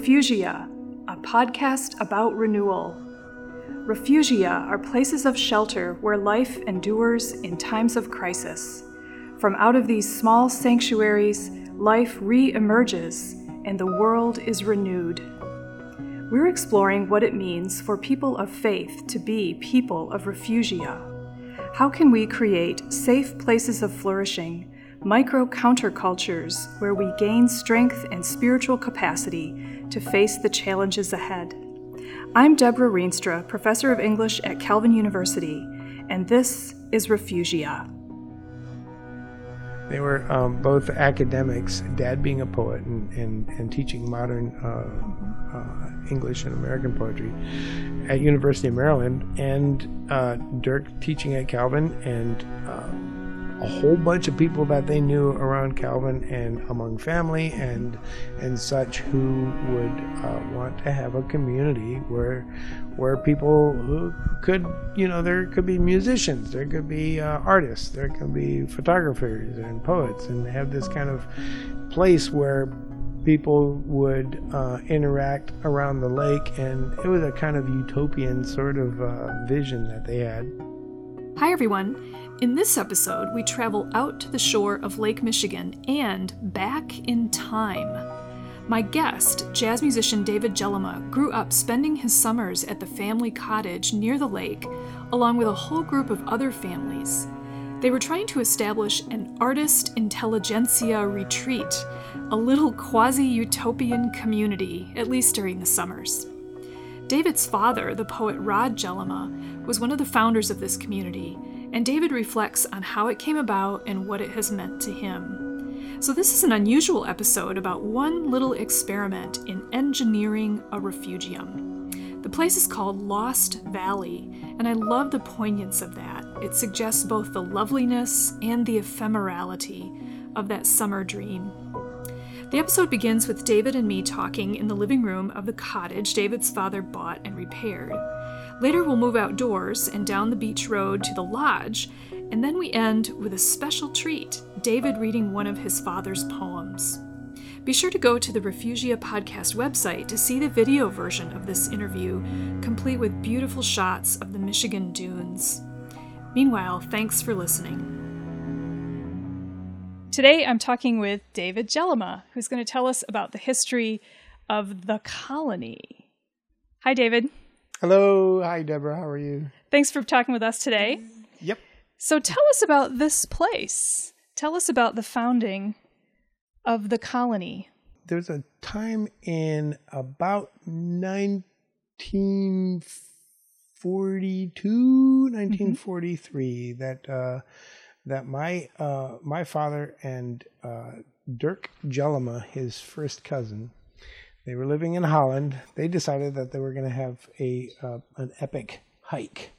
Refugia, a podcast about renewal. Refugia are places of shelter where life endures in times of crisis. From out of these small sanctuaries, life re-emerges and the world is renewed. We're exploring what it means for people of faith to be people of refugia. How can we create safe places of flourishing, micro-countercultures where we gain strength and spiritual capacity to face the challenges ahead? I'm Debra Rienstra, Professor of English at Calvin University, and this is Refugia. They were both academics, Dad being a poet and teaching modern English and American poetry at University of Maryland, and Dirk teaching at Calvin, and a whole bunch of people that they knew around Calvin and among family and such who would want to have a community where people who could, you know, there could be musicians, there could be artists, there could be photographers and poets, and have this kind of place where people would interact around the lake, and it was a kind of utopian sort of vision that they had. Hi everyone. In this episode, we travel out to the shore of Lake Michigan and back in time. My guest, jazz musician David Jellema, grew up spending his summers at the family cottage near the lake, along with a whole group of other families. They were trying to establish an artist intelligentsia retreat, a little quasi-utopian community, at least during the summers. David's father, the poet Rod Jellema, was one of the founders of this community, and David reflects on how it came about and what it has meant to him. So this is an unusual episode about one little experiment in engineering a refugium. The place is called Lost Valley, and I love the poignance of that. It suggests both the loveliness and the ephemerality of that summer dream. The episode begins with David and me talking in the living room of the cottage David's father bought and repaired. Later we'll move outdoors and down the beach road to the lodge, and then we end with a special treat, David reading one of his father's poems. Be sure to go to the Refugia podcast website to see the video version of this interview, complete with beautiful shots of the Michigan dunes. Meanwhile, thanks for listening. Today I'm talking with David Jellema, who's going to tell us about the history of the colony. Hi, David. Hello. Hi, Deborah. How are you? Thanks for talking with us today. Yep. So tell us about this place. Tell us about the founding of the colony. There's a time in about 1942, 1943 that my father and Dirk Jellema, his first cousin, they were living in Holland. They decided that they were going to have an epic hike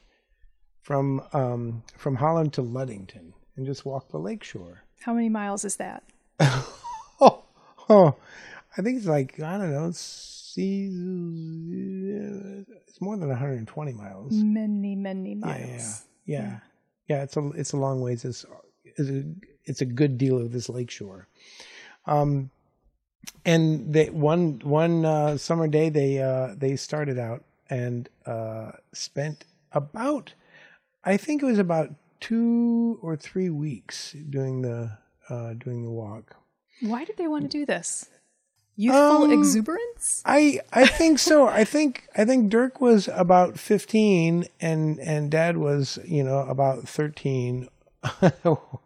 from Holland to Ludington and just walk the lakeshore. How many miles is that? I think it's like, I don't know, it's more than 120 miles. Many miles. Yeah, it's a long ways. It's a good deal of this lakeshore. And they, one summer day, they started out and spent about, I think it was about 2 or 3 weeks doing the walk. Why did they want to do this? Youthful exuberance? I think so. I think Dirk was about 15 and Dad was, you know, about 13.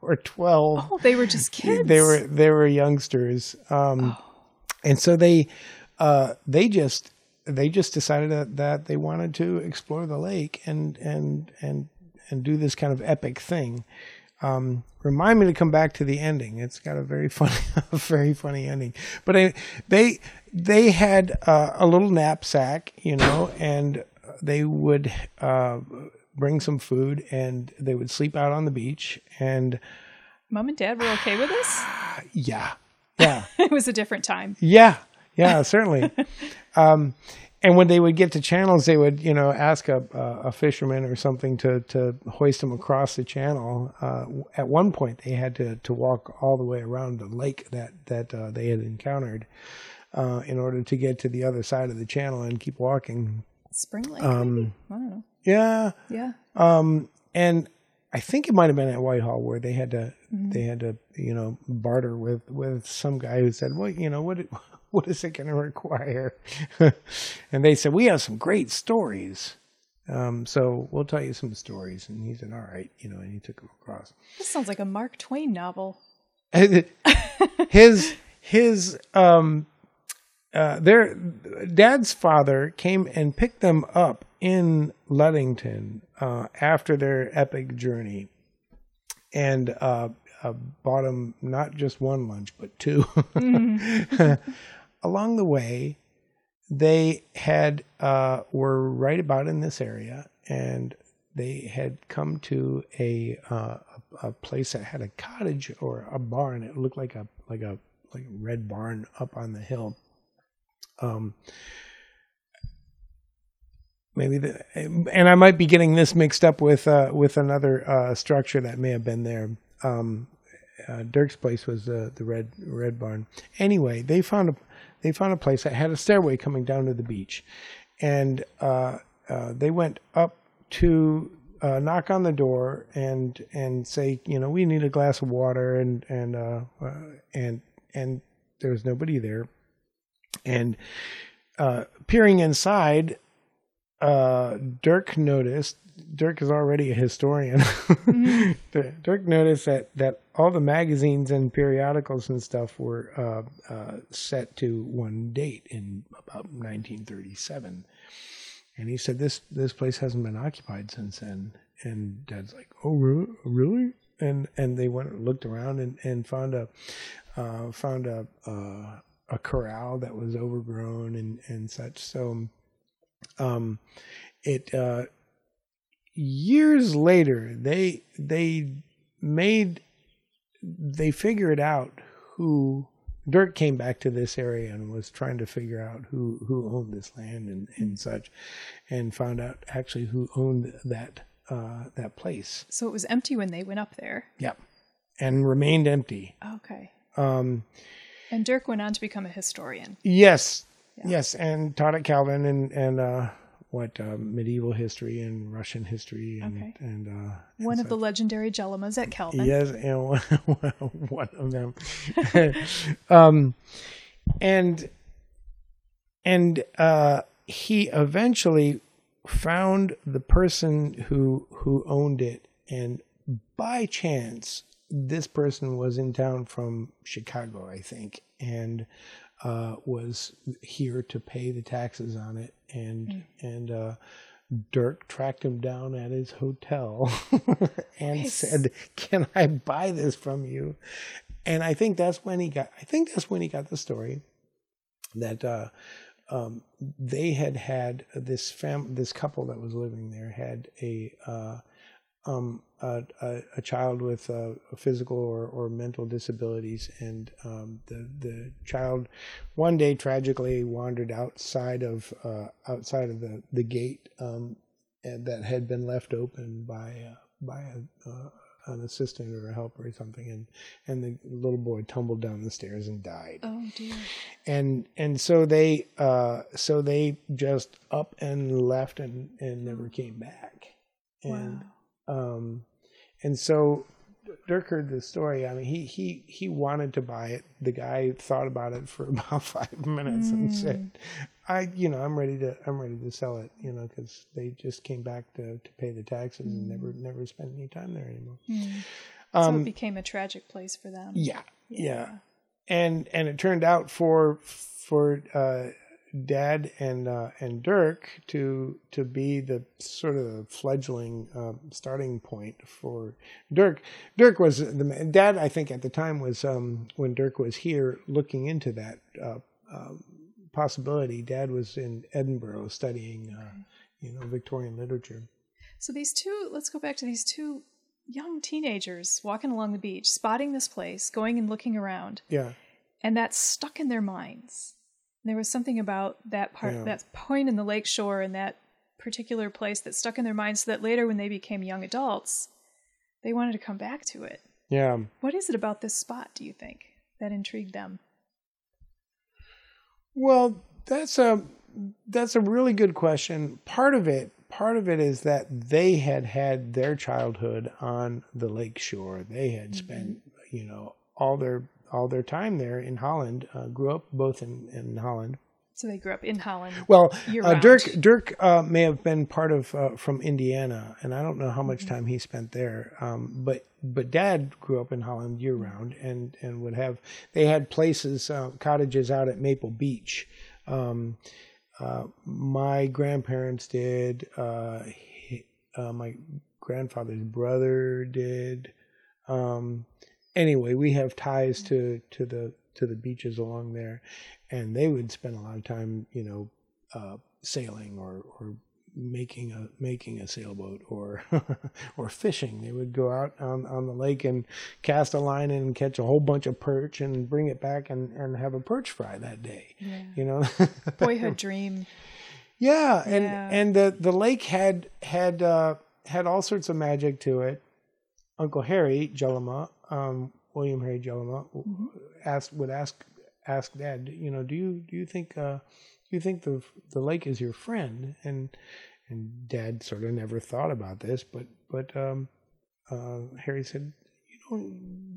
or 12. Oh, they were just kids. They were youngsters, and so they just decided that they wanted to explore the lake and do this kind of epic thing. Remind me to come back to the ending. It's got a very funny ending. But they had a little knapsack, you know, and they would bring some food, and they would sleep out on the beach. And Mom and Dad were okay with this? Yeah. It was a different time. Yeah, certainly. And when they would get to channels, they would, you know, ask a fisherman or something to hoist them across the channel. At one point, they had to walk all the way around the lake that they had encountered. in order to get to the other side of the channel and keep walking. Spring Lake, maybe? I don't know. Yeah. Yeah. And I think it might have been at Whitehall where they had to you know, barter with some guy who said, well, you know, what is it going to require? And they said, we have some great stories. So we'll tell you some stories. And he said, all right, you know, and he took him across. This sounds like a Mark Twain novel. Their dad's father came and picked them up in Ludington after their epic journey, and bought them not just one lunch but two. Along the way, they had were right about in this area, and they had come to a place that had a cottage or a barn. It looked like a red barn up on the hill. And I might be getting this mixed up with another structure that may have been there. Dirk's place was the red barn. Anyway, they found a place that had a stairway coming down to the beach, and they went up to knock on the door and say, you know, we need a glass of water, and there was nobody there. And peering inside, Dirk is already a historian. Dirk noticed that all the magazines and periodicals and stuff were set to one date in about 1937. And he said, this place hasn't been occupied since then. And Dad's like, oh, really? And they went and looked around and found a corral that was overgrown and such. So years later, they figured out who. Dirk came back to this area and was trying to figure out who owned this land and such, and found out actually who owned that place. So it was empty when they went up there. Yep. And remained empty. Okay. And Dirk went on to become a historian. Yes, yeah. Yes, and taught at Calvin and medieval history and Russian history and one of the legendary Jellemas at Calvin. Yes, and one of them. He eventually found the person who owned it, and by chance, this person was in town from Chicago, I think, and was here to pay the taxes on it. And Dirk tracked him down at his hotel and said, "Can I buy this from you?" And I think that's when he got the story that they had this couple that was living there had a child with a physical or mental disabilities, and the child one day tragically wandered outside of the gate that had been left open by an assistant or a helper or something, and the little boy tumbled down the stairs and died. Oh dear! And so they just up and left and never came back. And, wow. And so Dirk heard this story. I mean, he wanted to buy it. The guy thought about it for about 5 minutes and said, I'm ready to sell it, you know, cause they just came back to pay the taxes and never spent any time there anymore. So it became a tragic place for them. Yeah. Yeah. And it turned out for Dad and Dirk to be the sort of fledgling starting point for Dirk. Dirk was the Dad, I think, at the time was when Dirk was here looking into that possibility. Dad was in Edinburgh studying, Victorian literature. So let's go back to these two young teenagers walking along the beach, spotting this place, going and looking around. Yeah, and that's stuck in their minds. There was something about that part, that point in the lakeshore and that particular place that stuck in their minds, so that later when they became young adults, they wanted to come back to it. Yeah. What is it about this spot, do you think, that intrigued them? Well, that's a really good question. Part of it is that they had their childhood on the lake shore. They had spent, all their time there in Holland. Grew up both in Holland. So they grew up in Holland. Well, Dirk may have been part of from Indiana, and I don't know how much time he spent there. But Dad grew up in Holland year round, and they had places, cottages out at Maple Beach. My grandparents did. My grandfather's brother did. Anyway, we have ties to the beaches along there, and they would spend a lot of time, sailing or making a sailboat or fishing. They would go out on the lake and cast a line and catch a whole bunch of perch and bring it back and have a perch fry that day. Yeah. Boyhood dream. Yeah, and the lake had all sorts of magic to it. Uncle Harry Jellema, William Harry Jellema, ask Dad, do you think the lake is your friend? And Dad sort of never thought about this, but Harry said,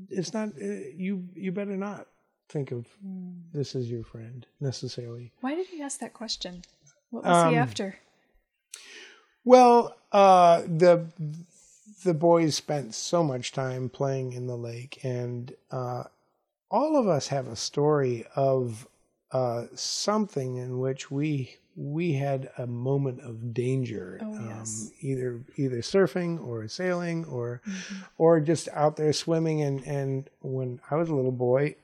it's not, you better not think of this as your friend necessarily. Why did he ask that question? What was he after? Well, the boys spent so much time playing in the lake, and all of us have a story of something in which we had a moment of danger, either surfing or sailing or just out there swimming. And when I was a little boy,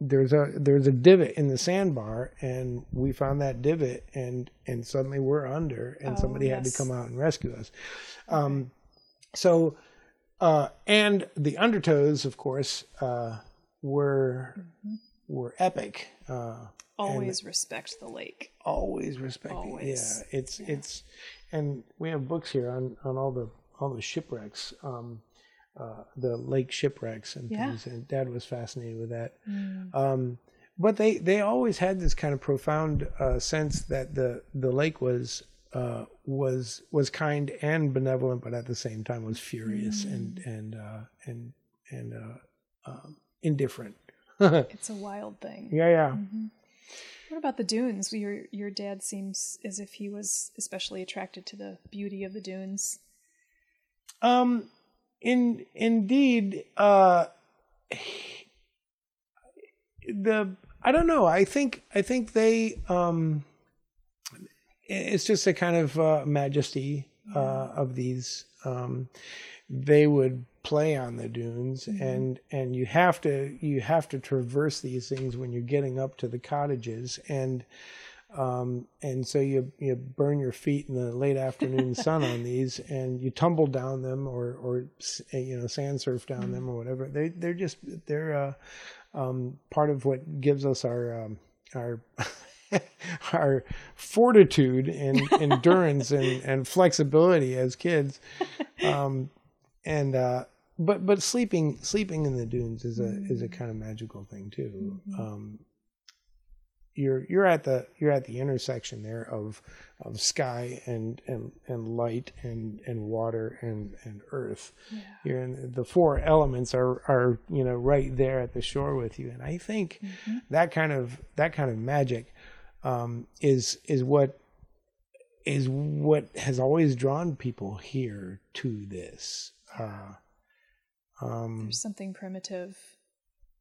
there's a divot in the sandbar, and we found that divot, and suddenly we're under, and somebody had to come out and rescue us. And the undertows, of course, were epic. Always respect the lake. Always respect it. Yeah, it's and we have books here on all the shipwrecks, the lake shipwrecks and things. And Dad was fascinated with that. But they always had this kind of profound sense that the lake was kind and benevolent, but at the same time was furious and indifferent. It's a wild thing. Yeah. Mm-hmm. What about the dunes? Your dad seems as if he was especially attracted to the beauty of the dunes. I don't know. I think they. It's just a kind of majesty of these. They would play on the dunes, and you have to traverse these things when you're getting up to the cottages, and so you burn your feet in the late afternoon sun on these, and you tumble down them or sand surf down them or whatever. They're part of what gives us our our fortitude and endurance and flexibility as kids. But sleeping in the dunes is a kind of magical thing too. You're at the intersection there of sky and light and water and earth. Yeah. You're in the four elements are right there at the shore with you. And I think that kind of magic is what has always drawn people here to this. There's something primitive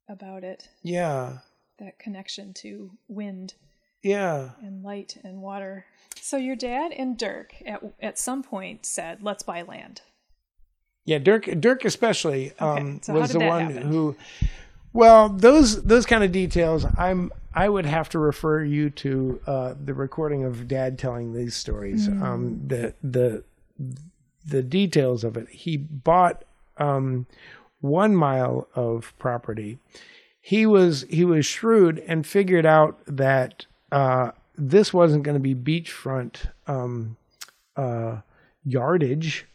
about it. Yeah. That connection to wind. Yeah. And light and water. So your dad and Dirk at some point said, "Let's buy land." Yeah, Dirk especially was the one who. Well, those kind of details, I would have to refer you to the recording of Dad telling these stories. The details of it. He bought 1 mile of property. He was shrewd and figured out that this wasn't going to be beachfront yardage.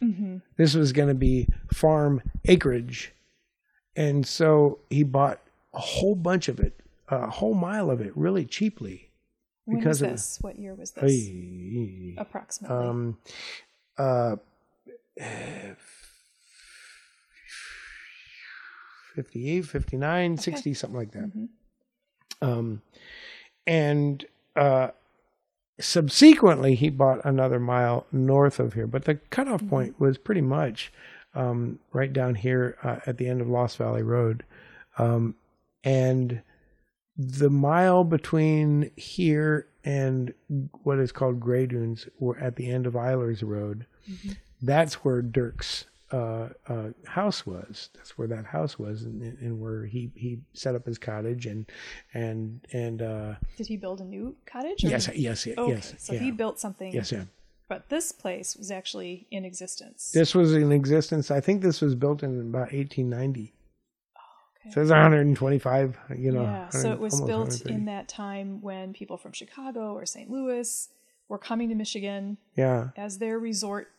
This was going to be farm acreage, and so he bought a whole bunch of it, a whole mile of it, really cheaply. Because when was this? What year was this? Approximately. 58, 59, okay. 60, something like that. Mm-hmm. And subsequently, he bought another mile north of here. But the cutoff mm-hmm. point was pretty much right down here at the end of Lost Valley Road. And the mile between here and what is called Grey Dunes were at the end of Isler's Road. Mm-hmm. That's where Dirk's house was. That's where that house was, and where he set up his cottage and did he build a new cottage? Yes. So he built something. Yes, yeah. But this place was actually in existence. This was in existence. I think this was built in about 1890. So it was 125, Yeah, so it was built in that time when people from Chicago or St. Louis were coming to Michigan as their resort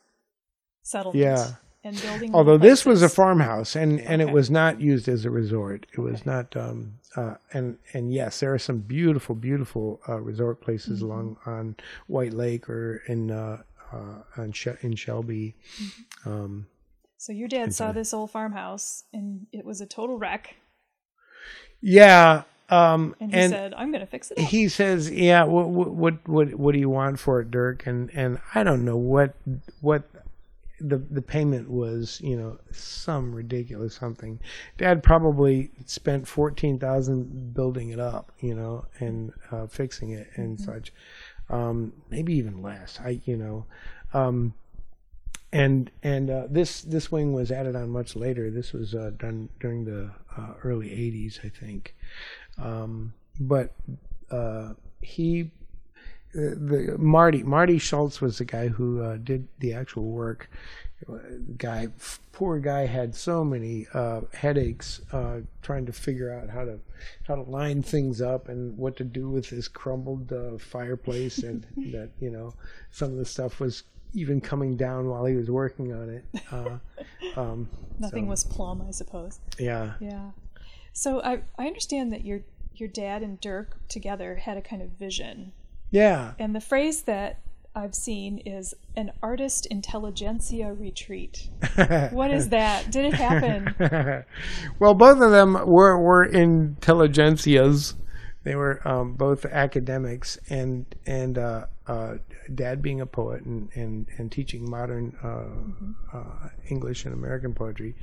settlement and building. Although this was a farmhouse, and it was not used as a resort. It was not, and yes, there are some beautiful, beautiful resort places mm-hmm. along on White Lake or in Shelby. Mm-hmm. So your dad saw this old farmhouse, and it was a total wreck. Yeah, and he said, "I'm going to fix it up." He says, "Yeah, what do you want for it, Dirk?" And I don't know what the payment was. Some ridiculous something. Dad probably spent $14,000 building it up, and fixing it and mm-hmm. such. Maybe even less. And this wing was added on much later. This was done during the early 80s, I think. Marty Schultz was the guy who did the actual work. Poor guy had so many headaches trying to figure out how to line things up and what to do with this crumbled fireplace, and that some of the stuff was even coming down while he was working on it. Nothing was plumb, I suppose. Yeah. So I understand that your dad and Dirk together had a kind of vision. Yeah. And the phrase that I've seen is an artist intelligentsia retreat. What is that? Did it happen? Well, both of them were intelligentsias. They were both academics, and Dad being a poet and teaching modern mm-hmm. English and American poetry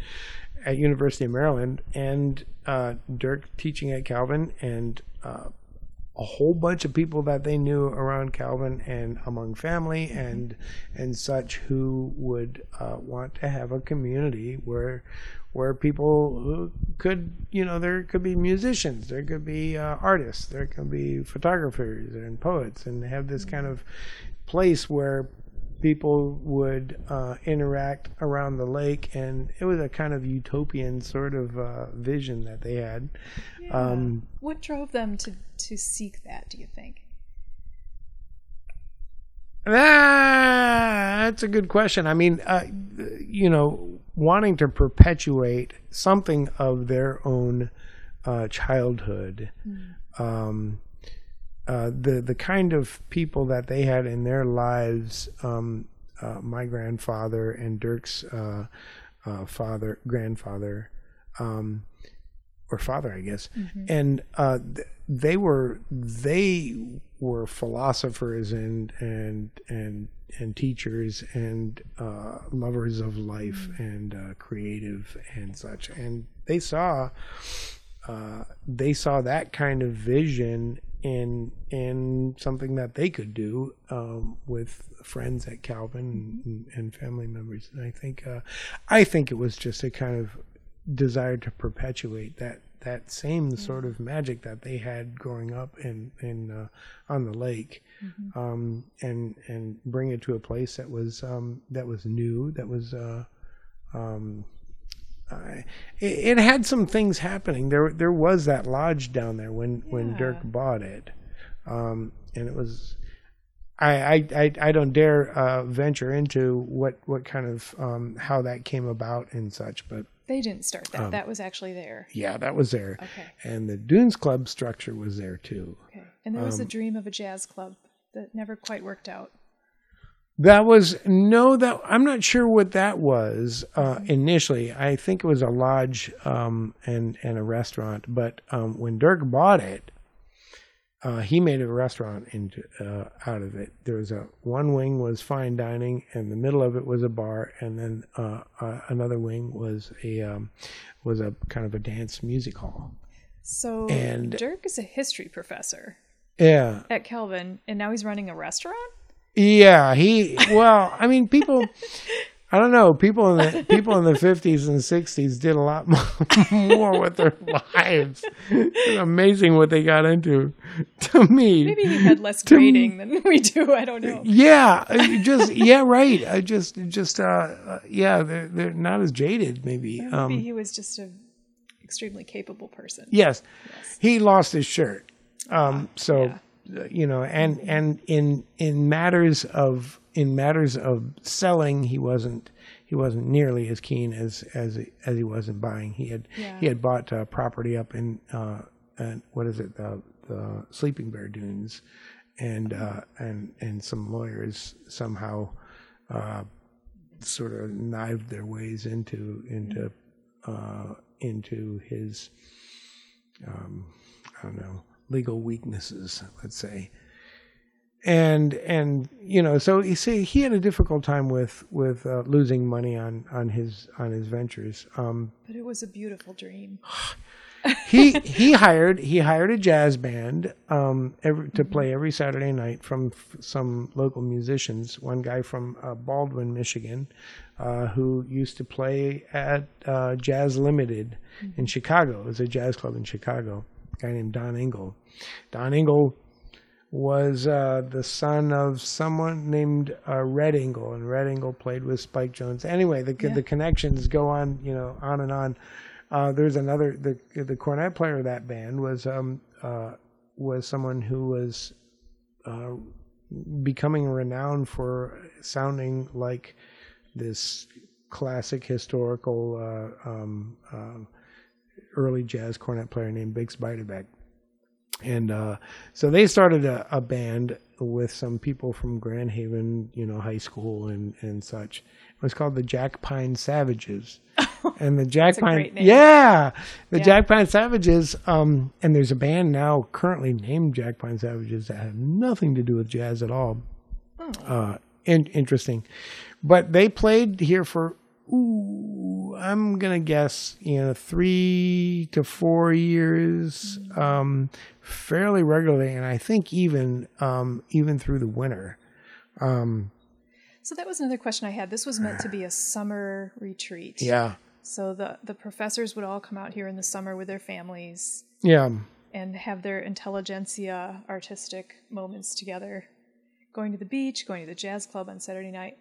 at University of Maryland, and Dirk teaching at Calvin, and a whole bunch of people that they knew around Calvin and among family mm-hmm. and such, who would want to have a community where people who could, there could be musicians, there could be artists, there could be photographers and poets, and have this kind of place where people would interact around the lake. And it was a kind of utopian sort of vision that they had. Yeah. What drove them to seek that, do you think? That's a good question. I mean, wanting to perpetuate something of their own childhood. Mm. The kind of people that they had in their lives, my grandfather and Dirk's grandfather, or father, I guess, mm-hmm. and they were philosophers and teachers and lovers of life mm-hmm. and creative and such, and they saw that kind of vision in something that they could do with friends at Calvin and family members. And I think it was just a kind of desire to perpetuate that same sort of magic that they had growing up in on the lake, mm-hmm. and bring it to a place that was new, that was. It had some things happening. There was that lodge down there when Dirk bought it, and it was. I don't dare venture into what kind of how that came about and such, but they didn't start that. That was actually there. Yeah, that was there. Okay. And the Dunes Club structure was there too. Okay. And there was a dream of a jazz club that never quite worked out. I'm not sure what that was initially. I think it was a lodge and a restaurant. But when Dirk bought it, he made a restaurant out of it. There was one wing was fine dining, and the middle of it was a bar, and then another wing was a kind of a dance music hall. So Dirk is a history professor. Yeah. At Calvin, and now he's running a restaurant? Yeah, people. I don't know. People in the 50s and 60s did a lot more with their lives. It's amazing what they got into. To me, maybe he had less grading than we do. I don't know. Yeah, right. They're not as jaded. Maybe. Maybe he was just an extremely capable person. Yes. He lost his shirt. Yeah. You know, and in matters of selling, he wasn't nearly as keen as he was in buying. He had bought property up in the Sleeping Bear Dunes, and some lawyers somehow sort of knived their ways into his legal weaknesses, let's say, and you know, so you see, he had a difficult time with losing money on his ventures. But it was a beautiful dream. He hired a jazz band to play every Saturday night from some local musicians. One guy from Baldwin, Michigan, who used to play at Jazz Limited in Chicago. It was a jazz club in Chicago. Guy named Don Ingle. Don Ingle was the son of someone named Red Ingle, and Red Ingle played with Spike Jones. Anyway, the connections go on, you know, on and on. There's another. The cornet player of that band was someone who was becoming renowned for sounding like this classic historical. Early jazz cornet player named Bix Beiderbecke. And so they started a band with some people from Grand Haven, you know, high school and such. It was called the Jack Pine Savages. And the Jack Pine, a great name. Jack Pine Savages. And there's a band now currently named Jack Pine Savages that have nothing to do with jazz at all. Interesting, but they played here for. I'm going to guess, you know, 3 to 4 years, fairly regularly. And I think even through the winter. So that was another question I had. This was meant to be a summer retreat. Yeah. So the professors would all come out here in the summer with their families. Yeah. And have their intelligentsia artistic moments together. Going to the beach, going to the jazz club on Saturday night.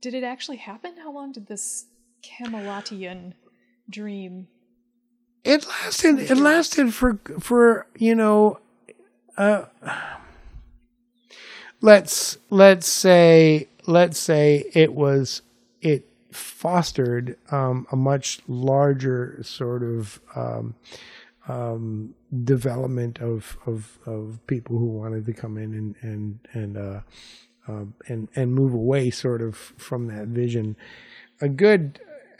Did it actually happen? How long did this Camelotian dream? It lasted. It lasted for you know, let's say it fostered a much larger sort of development of people who wanted to come in and move away sort of from that vision.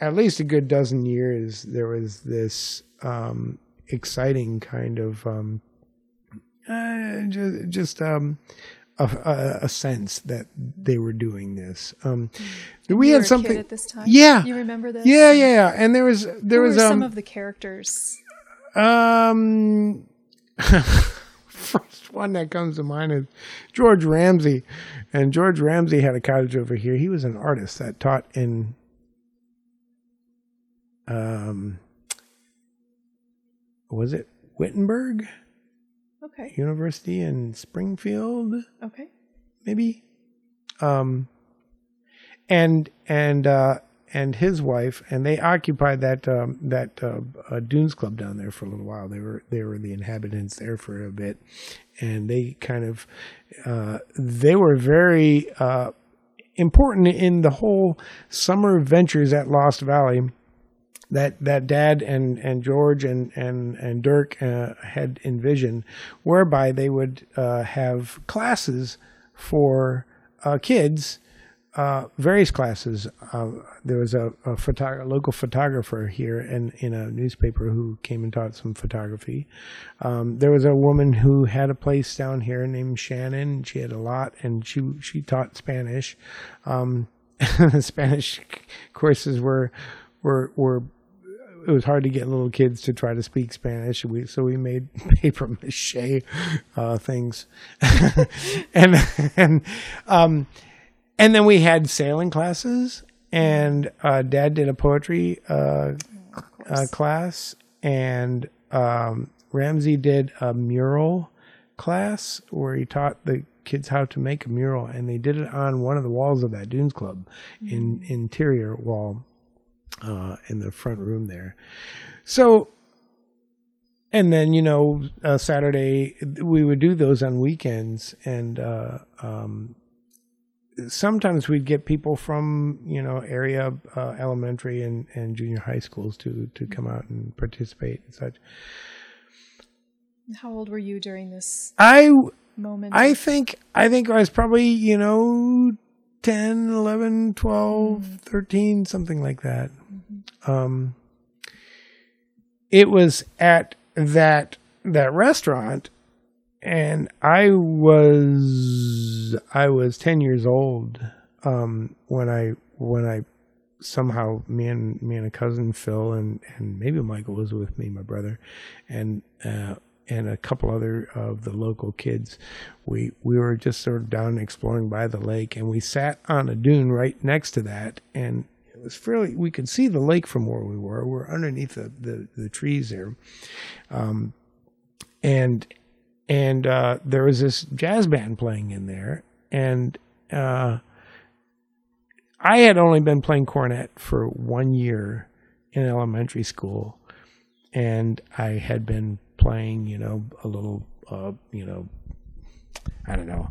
At least a good dozen years, there was this exciting kind of a sense that they were doing this. We had something. You were a kid at this time? Yeah, you remember this? Yeah. And there was some of the characters. First one that comes to mind is George Ramsay, and George Ramsay had a cottage over here. He was an artist that taught in was it Wittenberg? Okay. University in Springfield. Okay. Maybe. And his wife, and they occupied that Dunes Club down there for a little while. They were the inhabitants there for a bit, and they kind of they were very important in the whole summer ventures at Lost Valley. that Dad and George and Dirk had envisioned, whereby they would have classes for kids, various classes. There was a local photographer here in a newspaper who came and taught some photography. There was a woman who had a place down here named Shannon. She had a lot, and she taught Spanish. The Spanish courses were it was hard to get little kids to try to speak Spanish. So we made paper mache things, and then we had sailing classes, and Dad did a poetry class, and Ramsay did a mural class where he taught the kids how to make a mural, and they did it on one of the walls of that Dunes Club, interior wall, in the front room there. So, and then, Saturday, we would do those on weekends, and sometimes we'd get people from, area elementary and junior high schools to come out and participate and such. How old were you during this moment? I think I was probably, 10, 11, 12, 13, something like that. Mm-hmm. It was at that restaurant, and I was 10 years old when I somehow me and a cousin Phil and maybe Michael was with me, my brother, and a couple other of the local kids, we were just sort of down exploring by the lake, and we sat on a dune right next to that, and it was fairly, we could see the lake from where we were. We're underneath the trees there, and there was this jazz band playing in there, and I had only been playing cornet for 1 year in elementary school, and I had been playing, a little, I don't know,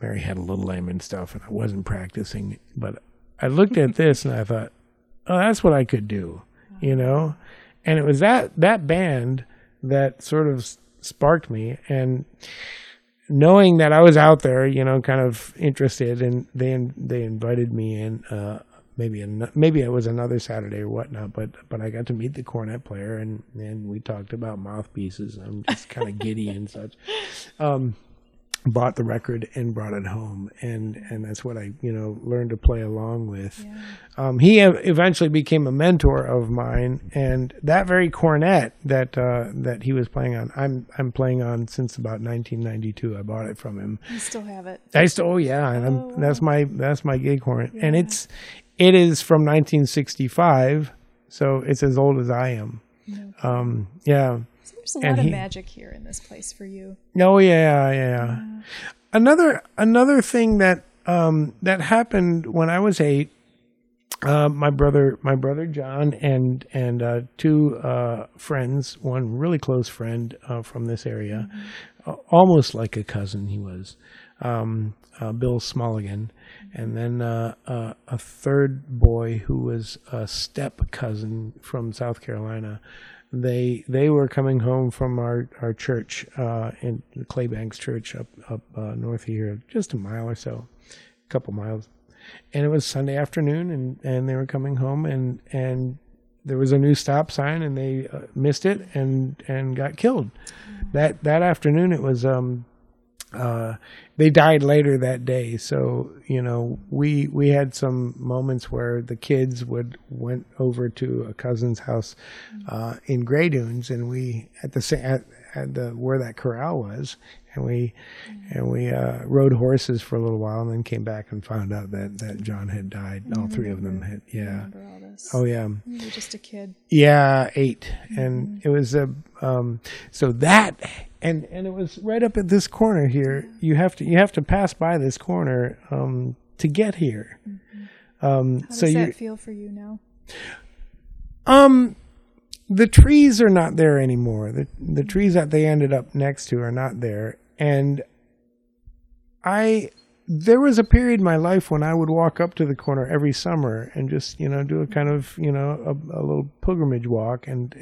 Mary Had a Little Lamb and stuff, and I wasn't practicing, but I looked at this and I thought, oh, that's what I could do, and it was that band that sort of sparked me, and knowing that I was out there, kind of interested, and they invited me in, maybe it was another Saturday or whatnot, but I got to meet the cornet player, and we talked about mouthpieces. I'm just kind of giddy and such. Bought the record and brought it home, and that's what I learned to play along with. Yeah. He eventually became a mentor of mine, and that very cornet that he was playing on, I'm playing on since about 1992. I bought it from him. You still have it? I still, and that's my gig hornet, yeah. And it is from 1965, so it's as old as I am. No. Yeah. So there's a lot of magic here in this place for you. Oh, yeah. Another thing that that happened when I was 8, my brother John and two friends, one really close friend from this area, almost like a cousin he was, Bill Smalligan, and then a third boy who was a step cousin from South Carolina. They were coming home from our church, in Claybanks Church up north here, just a mile or so, a couple miles. And it was Sunday afternoon, and they were coming home, and there was a new stop sign, and they missed it and got killed. Mm-hmm. That afternoon, it was... they died later that day. So, we had some moments where the kids went over to a cousin's house, in Grey Dunes, and we at the where that corral was, and we rode horses for a little while, and then came back and found out that John had died. All three of them had, yeah. I remember all this. Oh yeah. You were just a kid. Yeah, 8, and it was so that, and it was right up at this corner here. You have to pass by this corner to get here. Mm-hmm. How does that feel for you now? The trees are not there anymore. The trees that they ended up next to are not there. And I there was a period in my life when I would walk up to the corner every summer and just, you know, do a kind of, you know, a little pilgrimage walk and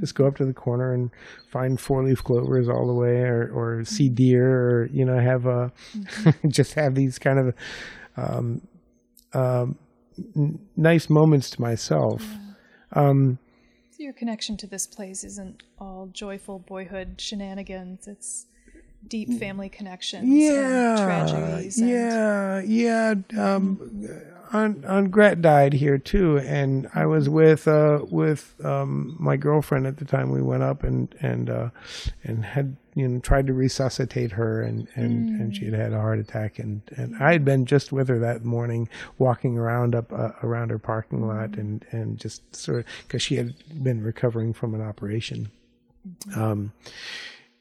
just go up to the corner and find four-leaf clovers all the way or see deer or, you know, have a, just have these kind of nice moments to myself. Yeah. So your connection to this place isn't all joyful boyhood shenanigans. It's deep family connections, and tragedies. Aunt Gret died here too, and I was with my girlfriend at the time. We went up and had, you know, tried to resuscitate her, and she had a heart attack, and I had been just with her that morning, walking around around her parking lot, and just sort of because she had been recovering from an operation,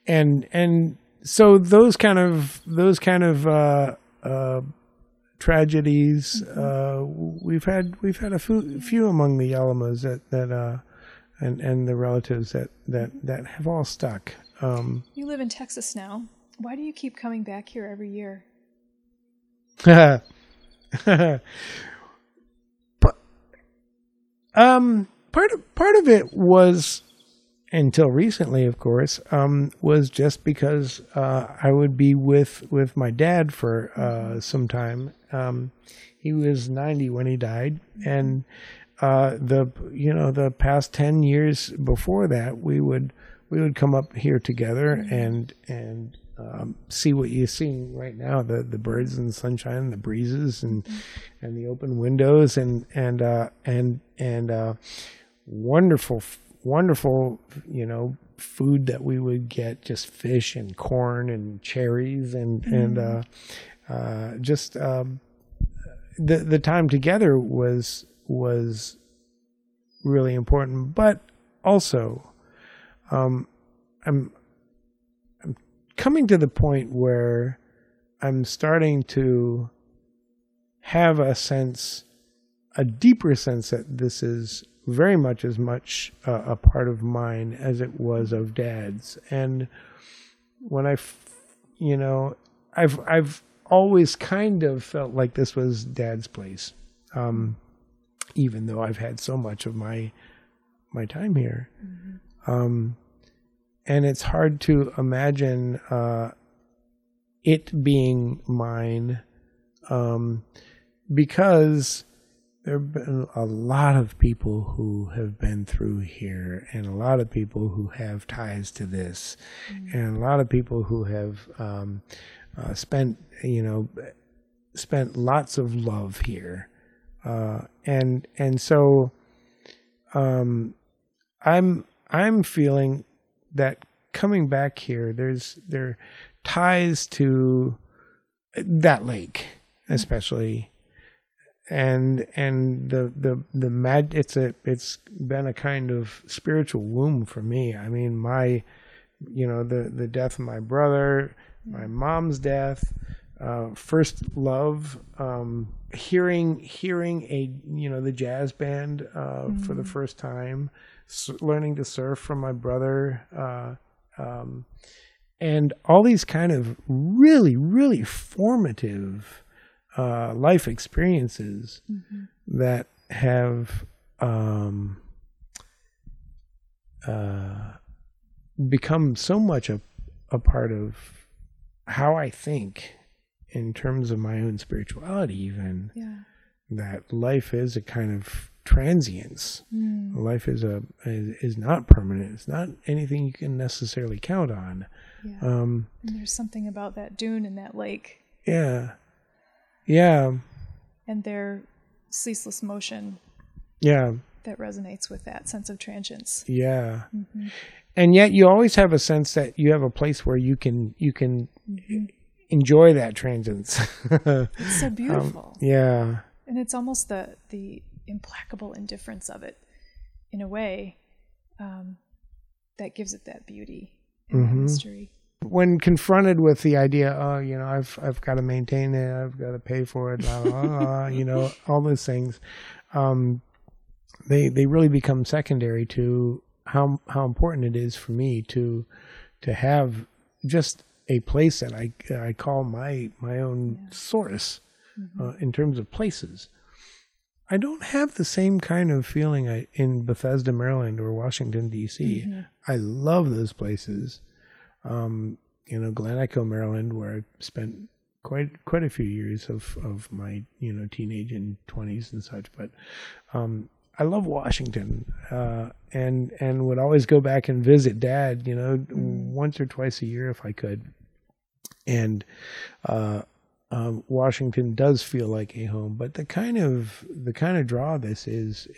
and. So those kind of tragedies, we've had a few among the Jellemas that and the relatives that have all stuck. You live in Texas now. Why do you keep coming back here every year? Part of it was, until recently, of course, was just because I would be with my dad for some time. He was 90 when he died, and the past 10 years before that, we would come up here together and see what you're seeing right now, the birds and the sunshine and the breezes and the open windows and wonderful, you know, food that we would get, just fish and corn and cherries and the time together was really important. But also, I'm coming to the point where I'm starting to have a deeper sense that this is very much as much a part of mine as it was of Dad's. And when I've always kind of felt like this was Dad's place, even though I've had so much of my time here. Mm-hmm. And it's hard to imagine it being mine, because there have been a lot of people who have been through here, and a lot of people who have ties to this, and a lot of people who have spent lots of love here, and so I'm feeling that coming back here, there are ties to that lake, especially. And the mag, it's been a kind of spiritual womb for me. I mean, the death of my brother, my mom's death, first love, hearing the jazz band for the first time, learning to surf from my brother, and all these kind of really, really formative life experiences that have become so much a part of how I think in terms of my own spirituality, even, that life is a kind of transience. Life is not permanent. It's not anything you can necessarily count on. Yeah. And there's something about that dune and that lake. Yeah. Yeah. And their ceaseless motion. Yeah. That resonates with that sense of transience. Yeah. Mm-hmm. And yet you always have a sense that you have a place where you can enjoy that transience. It's so beautiful. Yeah. And it's almost the implacable indifference of it, in a way, that gives it that beauty and that mystery. When confronted with the idea, I've got to maintain it, I've got to pay for it, blah, blah, blah, all those things, they really become secondary to how important it is for me to have just a place that I call my own source in terms of places. I don't have the same kind of feeling in Bethesda, Maryland, or Washington, D.C. I love those places. Glen Echo, Maryland, where I spent quite a few years of my teenage and 20s and such. But I love Washington, and would always go back and visit Dad, once or twice a year if I could. And Washington does feel like a home, but the kind of draw of this is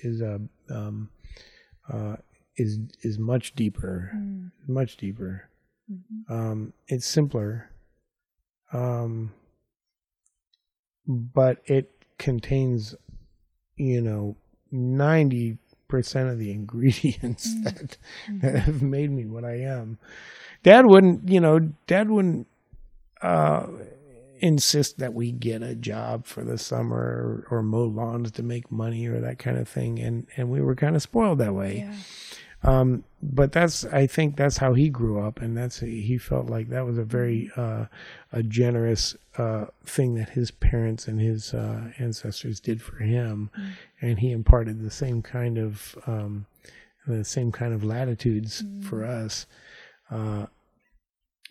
much deeper, much deeper. Mm-hmm. It's simpler, but it contains, 90% of the ingredients that have made me what I am. Dad wouldn't, insist that we get a job for the summer or mow lawns to make money or that kind of thing, and we were kind of spoiled that way. Yeah. But I think that's how he grew up, and he felt like that was a very a generous thing that his parents and his ancestors did for him, and he imparted the same kind of latitudes for us.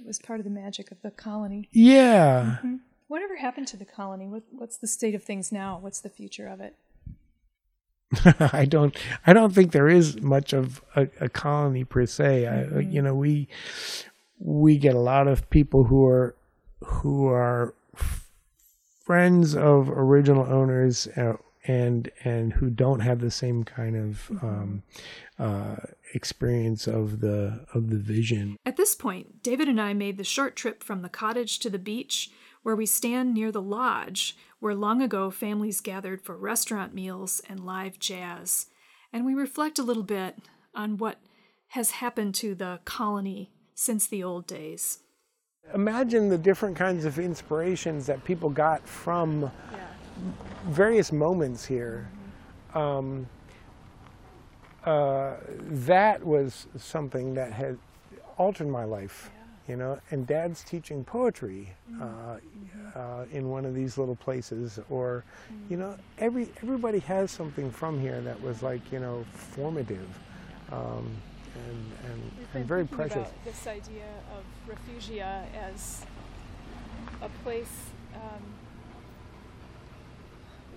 It was part of the magic of the colony. Yeah. Mm-hmm. Whatever happened to the colony? What's the state of things now? What's the future of it? I don't think there is much of a colony per se. We get a lot of people who are friends of original owners and who don't have the same kind of experience of the vision. At this point, David and I made the short trip from the cottage to the beach, where we stand near the lodge where long ago families gathered for restaurant meals and live jazz, and we reflect a little bit on what has happened to the colony since the old days. Imagine the different kinds of inspirations that people got from various moments here. That was something that had altered my life. And Dad's teaching poetry in one of these little places, or, everybody has something from here that was like, formative and very precious. We've been thinking about this idea of refugia as a place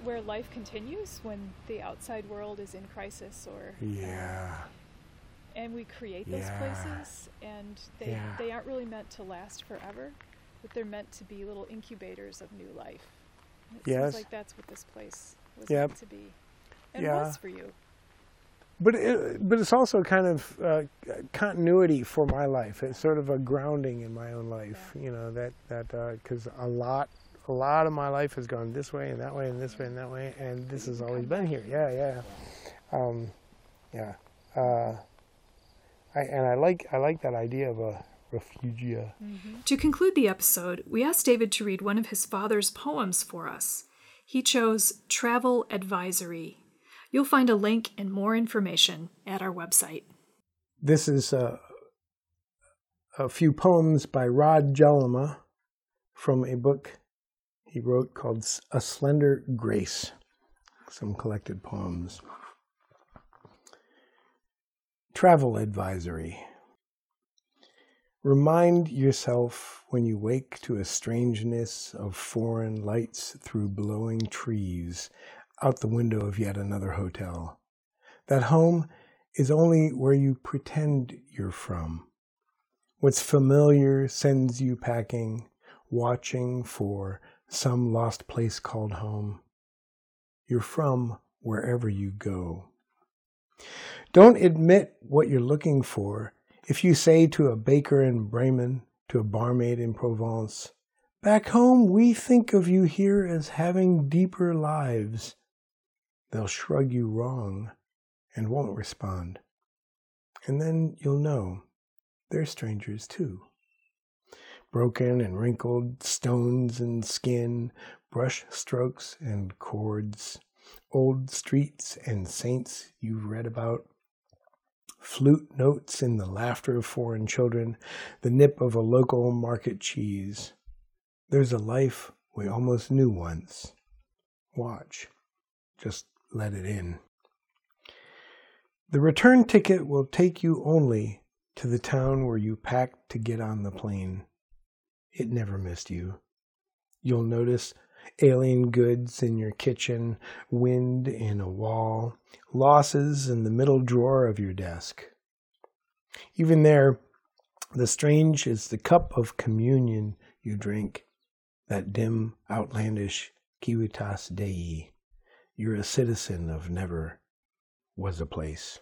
where life continues when the outside world is in crisis or... And we create those places, and they aren't really meant to last forever, but they're meant to be little incubators of new life. And it seems like that's what this place was meant to be, and was for you. But it's also kind of continuity for my life. It's sort of a grounding in my own life, that because a lot of my life has gone this way and that way and this way and that way, and this has always been here. I like that idea of a refugia. Mm-hmm. To conclude the episode, we asked David to read one of his father's poems for us. He chose Travel Advisory. You'll find a link and more information at our website. This is a few poems by Rod Jellema from a book he wrote called A Slender Grace, some collected poems. Travel Advisory. Remind yourself when you wake to a strangeness of foreign lights through blowing trees out the window of yet another hotel, that home is only where you pretend you're from. What's familiar sends you packing, watching for some lost place called home. You're from wherever you go. Don't admit what you're looking for if you say to a baker in Bremen, to a barmaid in Provence, "Back home, we think of you here as having deeper lives." They'll shrug you wrong and won't respond. And then you'll know they're strangers too. Broken and wrinkled, stones and skin, brush strokes and chords, old streets and saints you've read about, flute notes in the laughter of foreign children, the nip of a local market cheese. There's a life we almost knew once. Watch. Just let it in. The return ticket will take you only to the town where you packed to get on the plane. It never missed you. You'll notice alien goods in your kitchen, wind in a wall, losses in the middle drawer of your desk. Even there, the strange is the cup of communion you drink, that dim, outlandish civitas Dei. You're a citizen of never was a place.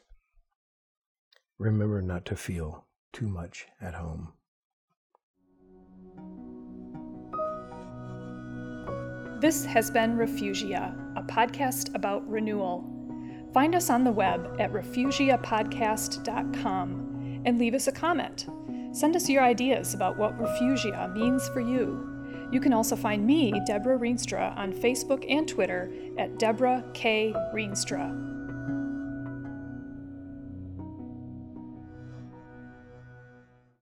Remember not to feel too much at home. This has been Refugia, a podcast about renewal. Find us on the web at refugiapodcast.com and leave us a comment. Send us your ideas about what Refugia means for you. You can also find me, Debra Rienstra, on Facebook and Twitter at Debra K. Rienstra.